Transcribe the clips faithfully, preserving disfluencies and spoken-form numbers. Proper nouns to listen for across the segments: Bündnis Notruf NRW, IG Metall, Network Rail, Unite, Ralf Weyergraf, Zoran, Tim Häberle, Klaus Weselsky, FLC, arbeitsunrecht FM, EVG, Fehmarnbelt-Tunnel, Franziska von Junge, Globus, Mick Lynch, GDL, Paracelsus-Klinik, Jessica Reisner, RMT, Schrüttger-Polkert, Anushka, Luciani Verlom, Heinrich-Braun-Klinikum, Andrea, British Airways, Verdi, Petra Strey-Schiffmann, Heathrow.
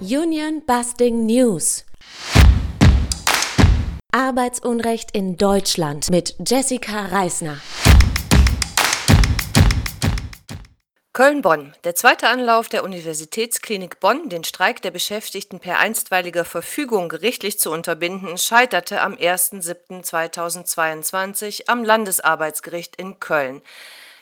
Union Busting News. Arbeitsunrecht in Deutschland mit Jessica Reisner. Köln-Bonn. Der zweite Anlauf der Universitätsklinik Bonn, den Streik der Beschäftigten per einstweiliger Verfügung gerichtlich zu unterbinden, scheiterte am ersten siebten zweitausendzweiundzwanzig am Landesarbeitsgericht in Köln.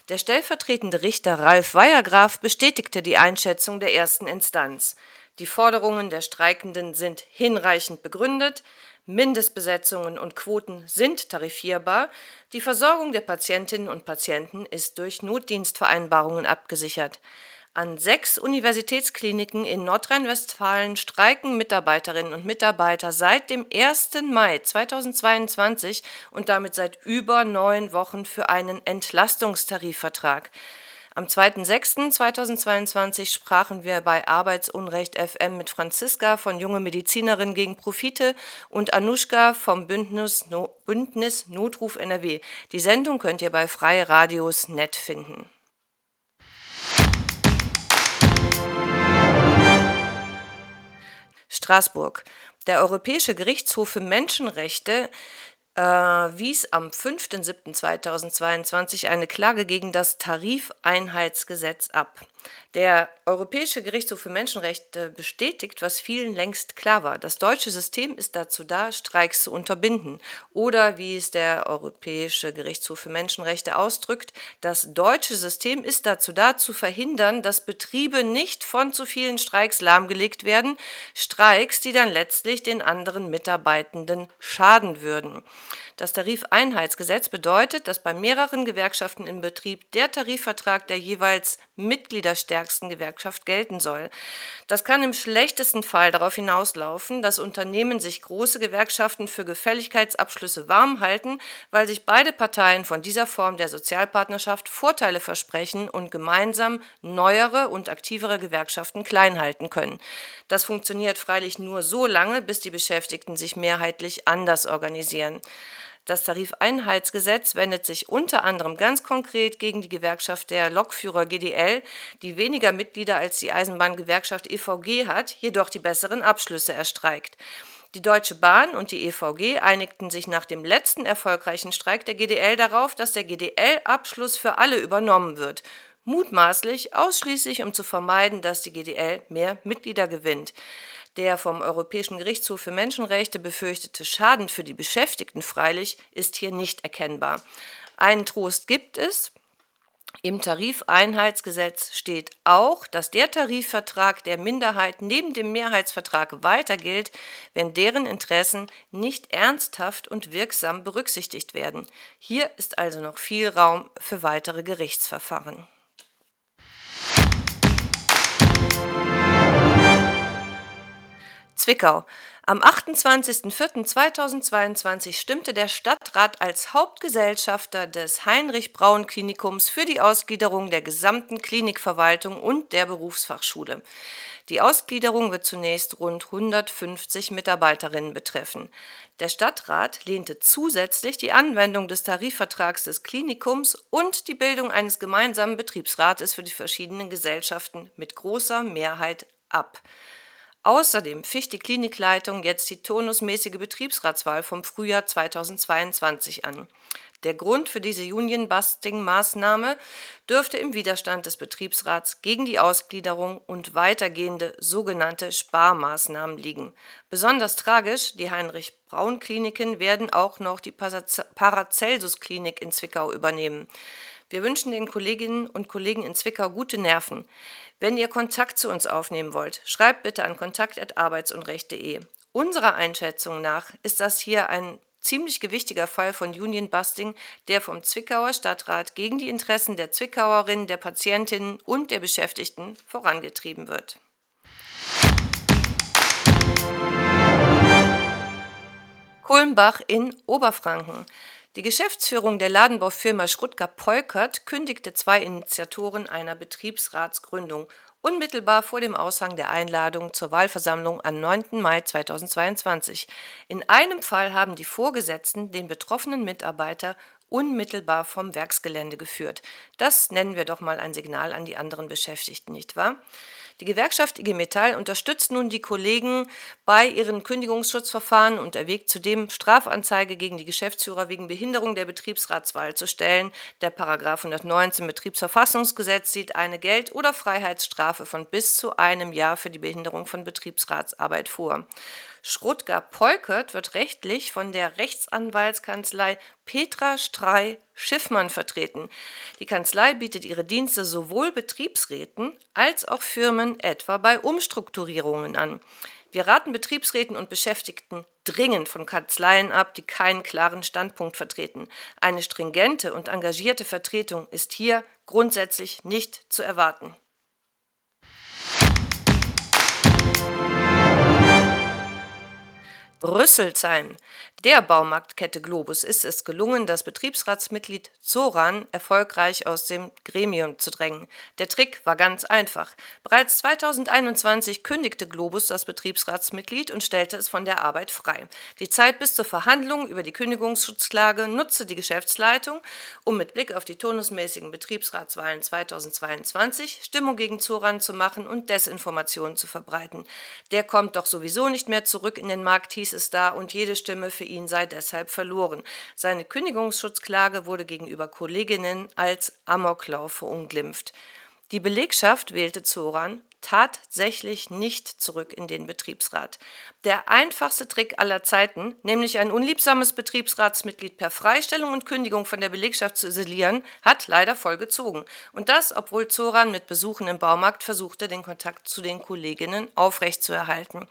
Der stellvertretende Richter Ralf Weyergraf bestätigte die Einschätzung der ersten Instanz. Die Forderungen der Streikenden sind hinreichend begründet, Mindestbesetzungen und Quoten sind tarifierbar, die Versorgung der Patientinnen und Patienten ist durch Notdienstvereinbarungen abgesichert. An sechs Universitätskliniken in Nordrhein-Westfalen streiken Mitarbeiterinnen und Mitarbeiter seit dem ersten Mai zweitausendzweiundzwanzig und damit seit über neun Wochen für einen Entlastungstarifvertrag. Am zweiten sechsten zweitausendzweiundzwanzig sprachen wir bei Arbeitsunrecht F M mit Franziska von Junge, Medizinerin gegen Profite, und Anushka vom Bündnis, no- Bündnis Notruf N R W. Die Sendung könnt ihr bei freiradios punkt net finden. Straßburg. Der Europäische Gerichtshof für Menschenrechte wies am fünften siebten zweitausendzweiundzwanzig eine Klage gegen das Tarifeinheitsgesetz ab. Der Europäische Gerichtshof für Menschenrechte bestätigt, was vielen längst klar war. Das deutsche System ist dazu da, Streiks zu unterbinden. Oder, wie es der Europäische Gerichtshof für Menschenrechte ausdrückt, das deutsche System ist dazu da, zu verhindern, dass Betriebe nicht von zu vielen Streiks lahmgelegt werden. Streiks, die dann letztlich den anderen Mitarbeitenden schaden würden. Das Tarifeinheitsgesetz bedeutet, dass bei mehreren Gewerkschaften im Betrieb der Tarifvertrag der jeweils mitgliederstärksten Gewerkschaft gelten soll. Das kann im schlechtesten Fall darauf hinauslaufen, dass Unternehmen sich große Gewerkschaften für Gefälligkeitsabschlüsse warm halten, weil sich beide Parteien von dieser Form der Sozialpartnerschaft Vorteile versprechen und gemeinsam neuere und aktivere Gewerkschaften klein halten können. Das funktioniert freilich nur so lange, bis die Beschäftigten sich mehrheitlich anders organisieren. Das Tarifeinheitsgesetz wendet sich unter anderem ganz konkret gegen die Gewerkschaft der Lokführer G D L, die weniger Mitglieder als die Eisenbahngewerkschaft E V G hat, jedoch die besseren Abschlüsse erstreikt. Die Deutsche Bahn und die E V G einigten sich nach dem letzten erfolgreichen Streik der G D L darauf, dass der G D L-Abschluss für alle übernommen wird. Mutmaßlich ausschließlich, um zu vermeiden, dass die G D L mehr Mitglieder gewinnt. Der vom Europäischen Gerichtshof für Menschenrechte befürchtete Schaden für die Beschäftigten freilich ist hier nicht erkennbar. Einen Trost gibt es. Im Tarifeinheitsgesetz steht auch, dass der Tarifvertrag der Minderheit neben dem Mehrheitsvertrag weiter gilt, wenn deren Interessen nicht ernsthaft und wirksam berücksichtigt werden. Hier ist also noch viel Raum für weitere Gerichtsverfahren. Zwickau. Am achtundzwanzigsten vierten zweitausendzweiundzwanzig stimmte der Stadtrat als Hauptgesellschafter des Heinrich-Braun-Klinikums für die Ausgliederung der gesamten Klinikverwaltung und der Berufsfachschule. Die Ausgliederung wird zunächst rund hundertfünfzig Mitarbeiterinnen betreffen. Der Stadtrat lehnte zusätzlich die Anwendung des Tarifvertrags des Klinikums und die Bildung eines gemeinsamen Betriebsrates für die verschiedenen Gesellschaften mit großer Mehrheit ab. Außerdem ficht die Klinikleitung jetzt die turnusmäßige Betriebsratswahl vom Frühjahr zweitausendzweiundzwanzig an. Der Grund für diese Union-Busting-Maßnahme dürfte im Widerstand des Betriebsrats gegen die Ausgliederung und weitergehende sogenannte Sparmaßnahmen liegen. Besonders tragisch, die Heinrich-Braun-Kliniken werden auch noch die Paracelsus-Klinik in Zwickau übernehmen. Wir wünschen den Kolleginnen und Kollegen in Zwickau gute Nerven. Wenn ihr Kontakt zu uns aufnehmen wollt, schreibt bitte an kontakt at arbeitsunrecht punkt de. Unserer Einschätzung nach ist das hier ein ziemlich gewichtiger Fall von Union Busting, der vom Zwickauer Stadtrat gegen die Interessen der Zwickauerinnen, der Patientinnen und der Beschäftigten vorangetrieben wird. Kulmbach in Oberfranken. Die Geschäftsführung der Ladenbaufirma Schrüttger-Polkert kündigte zwei Initiatoren einer Betriebsratsgründung unmittelbar vor dem Aushang der Einladung zur Wahlversammlung am neunten Mai zweitausendzweiundzwanzig. In einem Fall haben die Vorgesetzten den betroffenen Mitarbeiter unmittelbar vom Werksgelände geführt. Das nennen wir doch mal ein Signal an die anderen Beschäftigten, nicht wahr? Die Gewerkschaft I G Metall unterstützt nun die Kollegen bei ihren Kündigungsschutzverfahren und erwägt zudem, Strafanzeige gegen die Geschäftsführer wegen Behinderung der Betriebsratswahl zu stellen. Der Paragraph hundertneunzehn Betriebsverfassungsgesetz sieht eine Geld- oder Freiheitsstrafe von bis zu einem Jahr für die Behinderung von Betriebsratsarbeit vor. Schrüttger-Polkert wird rechtlich von der Rechtsanwaltskanzlei Petra Strey-Schiffmann vertreten. Die Kanzlei bietet ihre Dienste sowohl Betriebsräten als auch Firmen etwa bei Umstrukturierungen an. Wir raten Betriebsräten und Beschäftigten dringend von Kanzleien ab, die keinen klaren Standpunkt vertreten. Eine stringente und engagierte Vertretung ist hier grundsätzlich nicht zu erwarten. Rüsselsheim. Der Baumarktkette Globus ist es gelungen, das Betriebsratsmitglied Zoran erfolgreich aus dem Gremium zu drängen. Der Trick war ganz einfach. Bereits zweitausendeinundzwanzig kündigte Globus das Betriebsratsmitglied und stellte es von der Arbeit frei. Die Zeit bis zur Verhandlung über die Kündigungsschutzklage nutzte die Geschäftsleitung, um mit Blick auf die turnusmäßigen Betriebsratswahlen zweitausendzweiundzwanzig Stimmung gegen Zoran zu machen und Desinformationen zu verbreiten. Der kommt doch sowieso nicht mehr zurück in den Markt, hieß ist da, und jede Stimme für ihn sei deshalb verloren. Seine Kündigungsschutzklage wurde gegenüber Kolleginnen als Amoklauf verunglimpft. Die Belegschaft wählte Zoran tatsächlich nicht zurück in den Betriebsrat. Der einfachste Trick aller Zeiten, nämlich ein unliebsames Betriebsratsmitglied per Freistellung und Kündigung von der Belegschaft zu isolieren, hat leider voll gezogen. Und das, obwohl Zoran mit Besuchen im Baumarkt versuchte, den Kontakt zu den Kolleginnen aufrechtzuerhalten.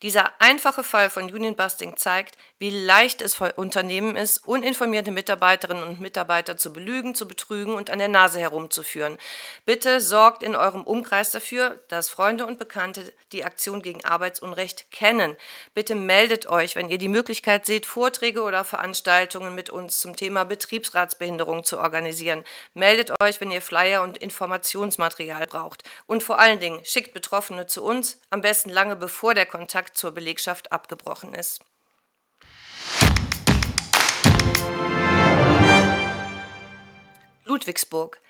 Dieser einfache Fall von Union Busting zeigt, wie leicht es für Unternehmen ist, uninformierte Mitarbeiterinnen und Mitarbeiter zu belügen, zu betrügen und an der Nase herumzuführen. Bitte sorgt in eurem Umkreis dafür, dass Freunde und Bekannte die Aktion gegen Arbeitsunrecht kennen. Bitte meldet euch, wenn ihr die Möglichkeit seht, Vorträge oder Veranstaltungen mit uns zum Thema Betriebsratsbehinderung zu organisieren. Meldet euch, wenn ihr Flyer und Informationsmaterial braucht. Und vor allen Dingen schickt Betroffene zu uns, am besten lange bevor der Kontakt zur Belegschaft abgebrochen ist. Ludwigsburg.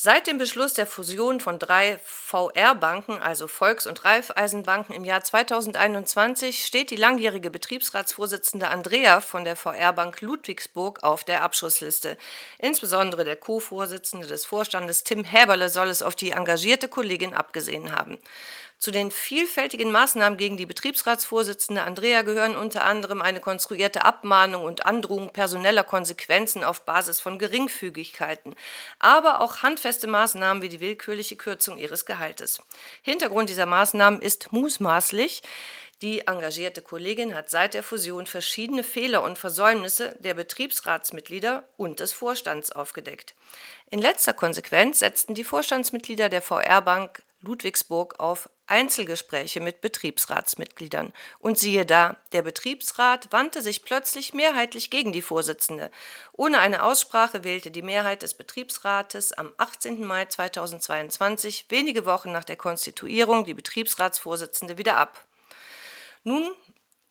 Seit dem Beschluss der Fusion von drei V R-Banken, also Volks- und Raiffeisenbanken, im Jahr zweitausendeinundzwanzig steht die langjährige Betriebsratsvorsitzende Andrea von der V R-Bank Ludwigsburg auf der Abschussliste. Insbesondere der Co-Vorsitzende des Vorstandes Tim Häberle soll es auf die engagierte Kollegin abgesehen haben. Zu den vielfältigen Maßnahmen gegen die Betriebsratsvorsitzende Andrea gehören unter anderem eine konstruierte Abmahnung und Androhung personeller Konsequenzen auf Basis von Geringfügigkeiten, aber auch handfeste Maßnahmen wie die willkürliche Kürzung ihres Gehaltes. Hintergrund dieser Maßnahmen ist mutmaßlich: die engagierte Kollegin hat seit der Fusion verschiedene Fehler und Versäumnisse der Betriebsratsmitglieder und des Vorstands aufgedeckt. In letzter Konsequenz setzten die Vorstandsmitglieder der V R-Bank Ludwigsburg auf Einzelgespräche mit Betriebsratsmitgliedern. Und siehe da, der Betriebsrat wandte sich plötzlich mehrheitlich gegen die Vorsitzende. Ohne eine Aussprache wählte die Mehrheit des Betriebsrates am achtzehnten Mai zweitausendzweiundzwanzig, wenige Wochen nach der Konstituierung, die Betriebsratsvorsitzende wieder ab. Nun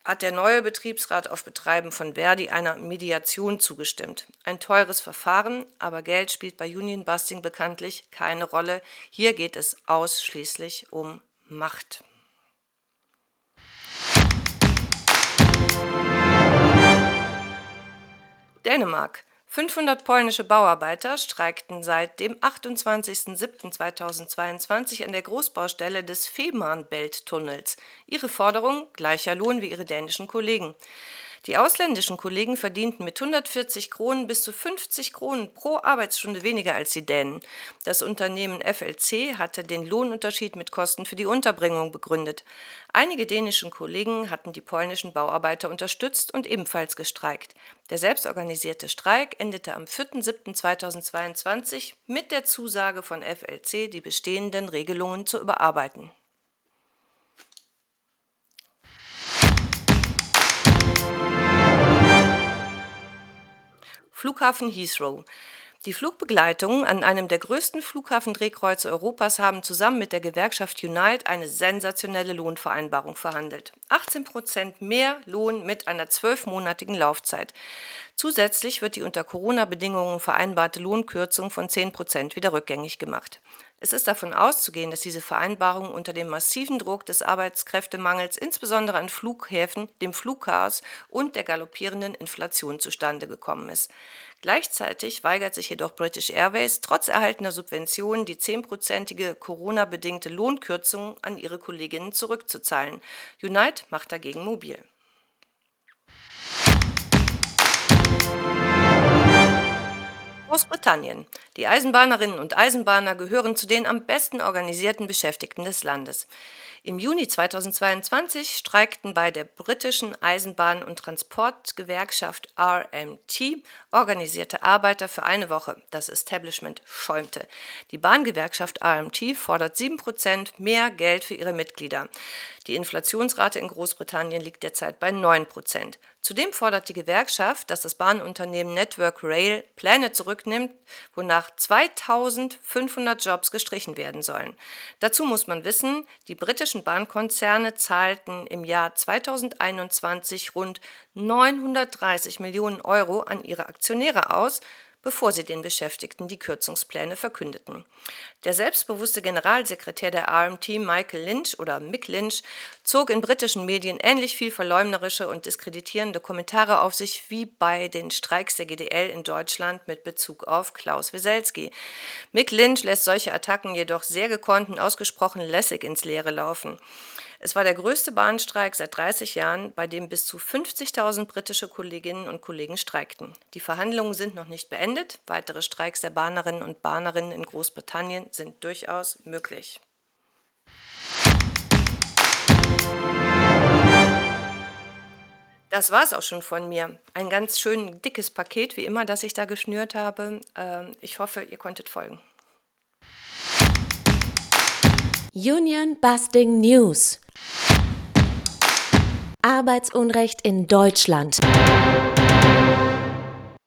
hat der neue Betriebsrat auf Betreiben von Verdi einer Mediation zugestimmt. Ein teures Verfahren, aber Geld spielt bei Union Busting bekanntlich keine Rolle. Hier geht es ausschließlich um Macht. Dänemark. fünfhundert polnische Bauarbeiter streikten seit dem achtundzwanzigsten siebten zweitausendzweiundzwanzig an der Großbaustelle des Fehmarnbelt-Tunnels. Ihre Forderung: gleicher Lohn wie ihre dänischen Kollegen. Die ausländischen Kollegen verdienten mit hundertvierzig Kronen bis zu fünfzig Kronen pro Arbeitsstunde weniger als die Dänen. Das Unternehmen F L C hatte den Lohnunterschied mit Kosten für die Unterbringung begründet. Einige dänischen Kollegen hatten die polnischen Bauarbeiter unterstützt und ebenfalls gestreikt. Der selbstorganisierte Streik endete am vierten siebten zweitausendzweiundzwanzig mit der Zusage von F L C, die bestehenden Regelungen zu überarbeiten. Flughafen Heathrow. Die Flugbegleitungen an einem der größten Flughafendrehkreuze Europas haben zusammen mit der Gewerkschaft Unite eine sensationelle Lohnvereinbarung verhandelt. achtzehn Prozent mehr Lohn mit einer zwölfmonatigen Laufzeit. Zusätzlich wird die unter Corona-Bedingungen vereinbarte Lohnkürzung von zehn Prozent wieder rückgängig gemacht. Es ist davon auszugehen, dass diese Vereinbarung unter dem massiven Druck des Arbeitskräftemangels, insbesondere an Flughäfen, dem Flugchaos und der galoppierenden Inflation zustande gekommen ist. Gleichzeitig weigert sich jedoch British Airways trotz erhaltener Subventionen die zehnprozentige Corona-bedingte Lohnkürzung an ihre Kolleginnen zurückzuzahlen. Unite macht dagegen mobil. Großbritannien. Die Eisenbahnerinnen und Eisenbahner gehören zu den am besten organisierten Beschäftigten des Landes. Im Juni zweitausendzweiundzwanzig streikten bei der britischen Eisenbahn- und Transportgewerkschaft R M T organisierte Arbeiter für eine Woche. Das Establishment schäumte. Die Bahngewerkschaft R M T fordert sieben Prozent mehr Geld für ihre Mitglieder. Die Inflationsrate in Großbritannien liegt derzeit bei neun Prozent. Zudem fordert die Gewerkschaft, dass das Bahnunternehmen Network Rail Pläne zurücknimmt, wonach zweitausendfünfhundert Jobs gestrichen werden sollen. Dazu muss man wissen, die britischen Bahnkonzerne zahlten im Jahr zweitausendeinundzwanzig rund neunhundertdreißig Millionen Euro an ihre Aktionäre aus, bevor sie den Beschäftigten die Kürzungspläne verkündeten. Der selbstbewusste Generalsekretär der R M T, Mick Lynch oder Mick Lynch, zog in britischen Medien ähnlich viel verleumderische und diskreditierende Kommentare auf sich wie bei den Streiks der G D L in Deutschland mit Bezug auf Klaus Weselsky. Mick Lynch lässt solche Attacken jedoch sehr gekonnt und ausgesprochen lässig ins Leere laufen. Es war der größte Bahnstreik seit dreißig Jahren, bei dem bis zu fünfzigtausend britische Kolleginnen und Kollegen streikten. Die Verhandlungen sind noch nicht beendet. Weitere Streiks der Bahnerinnen und Bahnerinnen in Großbritannien sind durchaus möglich. Das war es auch schon von mir. Ein ganz schön dickes Paket, wie immer, das ich da geschnürt habe. Ich hoffe, ihr konntet folgen. Union Busting News. Arbeitsunrecht in Deutschland.